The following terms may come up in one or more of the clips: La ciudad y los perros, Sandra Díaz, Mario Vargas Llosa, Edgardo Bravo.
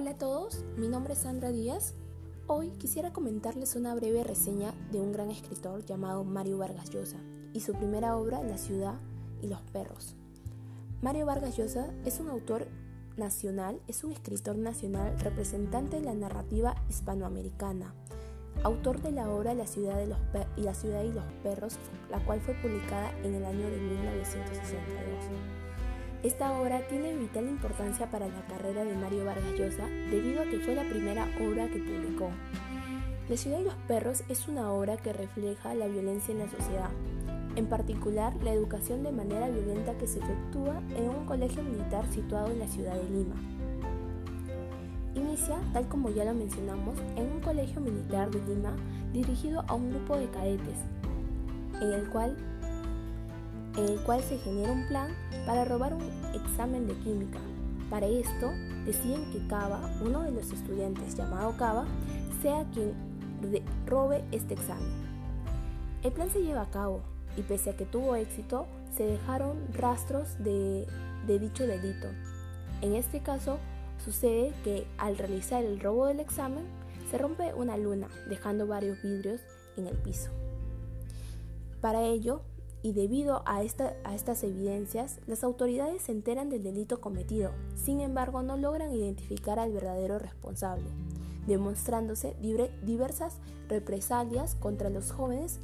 Hola a todos, mi nombre es Sandra Díaz. Hoy quisiera comentarles una breve reseña de un gran escritor llamado Mario Vargas Llosa y su primera obra, La ciudad y los perros. Mario Vargas Llosa es un autor nacional, es un escritor nacional representante de la narrativa hispanoamericana, autor de la obra La ciudad y los perros, la cual fue publicada en el año de 1962. Esta obra tiene vital importancia para la carrera de Mario Vargas Llosa debido a que fue la primera obra que publicó. La ciudad y los perros es una obra que refleja la violencia en la sociedad, en particular la educación de manera violenta que se efectúa en un colegio militar situado en la ciudad de Lima. Inicia, tal como ya lo mencionamos, en un colegio militar de Lima dirigido a un grupo de cadetes, en el cual se genera un plan para robar un examen de química. Para esto, deciden que Cava, uno de los estudiantes llamado Cava, sea quien robe este examen. El plan se lleva a cabo y pese a que tuvo éxito, se dejaron rastros de dicho delito. En este caso, sucede que al realizar el robo del examen, se rompe una luna, dejando varios vidrios en el piso. Para ello, y debido a estas evidencias, las autoridades se enteran del delito cometido. Sin embargo, no logran identificar al verdadero responsable, demostrándose diversas represalias contra los jóvenes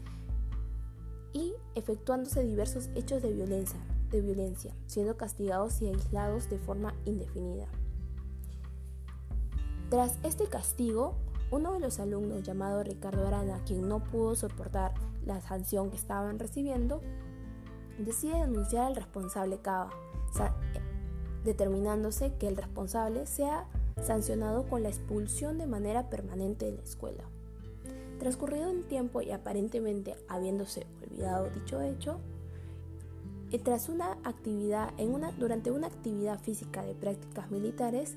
y efectuándose diversos hechos de violencia, siendo castigados y aislados de forma indefinida. Tras este castigo, uno de los alumnos, llamado Ricardo Arana, quien no pudo soportar la sanción que estaban recibiendo, decide denunciar al responsable Cava, determinándose que el responsable sea sancionado con la expulsión de manera permanente de la escuela. Transcurrido un tiempo y aparentemente habiéndose olvidado dicho hecho, durante una actividad física de prácticas militares,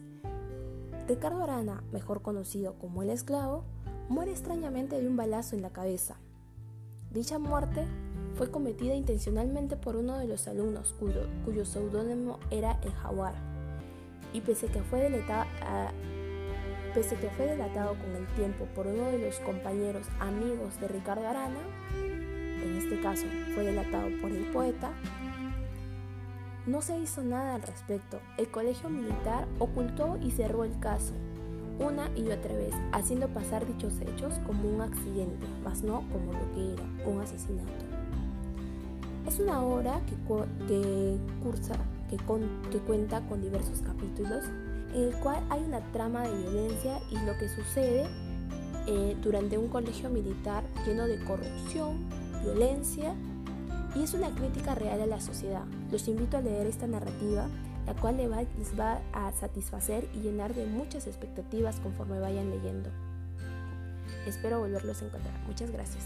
Ricardo Arana, mejor conocido como el esclavo, muere extrañamente de un balazo en la cabeza. Dicha muerte fue cometida intencionalmente por uno de los alumnos cuyo seudónimo era el Jaguar, y pese que fue delatado con el tiempo por uno de los compañeros amigos de Ricardo Arana, en este caso fue delatado por el poeta, no se hizo nada al respecto. El colegio militar ocultó y cerró el caso una y otra vez, haciendo pasar dichos hechos como un accidente, mas no como lo que era, un asesinato. Es una obra que cuenta con diversos capítulos, en el cual hay una trama de violencia y lo que sucede durante un colegio militar lleno de corrupción, violencia, y es una crítica real a la sociedad. Los invito a leer esta narrativa, la cual les va a satisfacer y llenar de muchas expectativas conforme vayan leyendo. Espero volverlos a encontrar. Muchas gracias.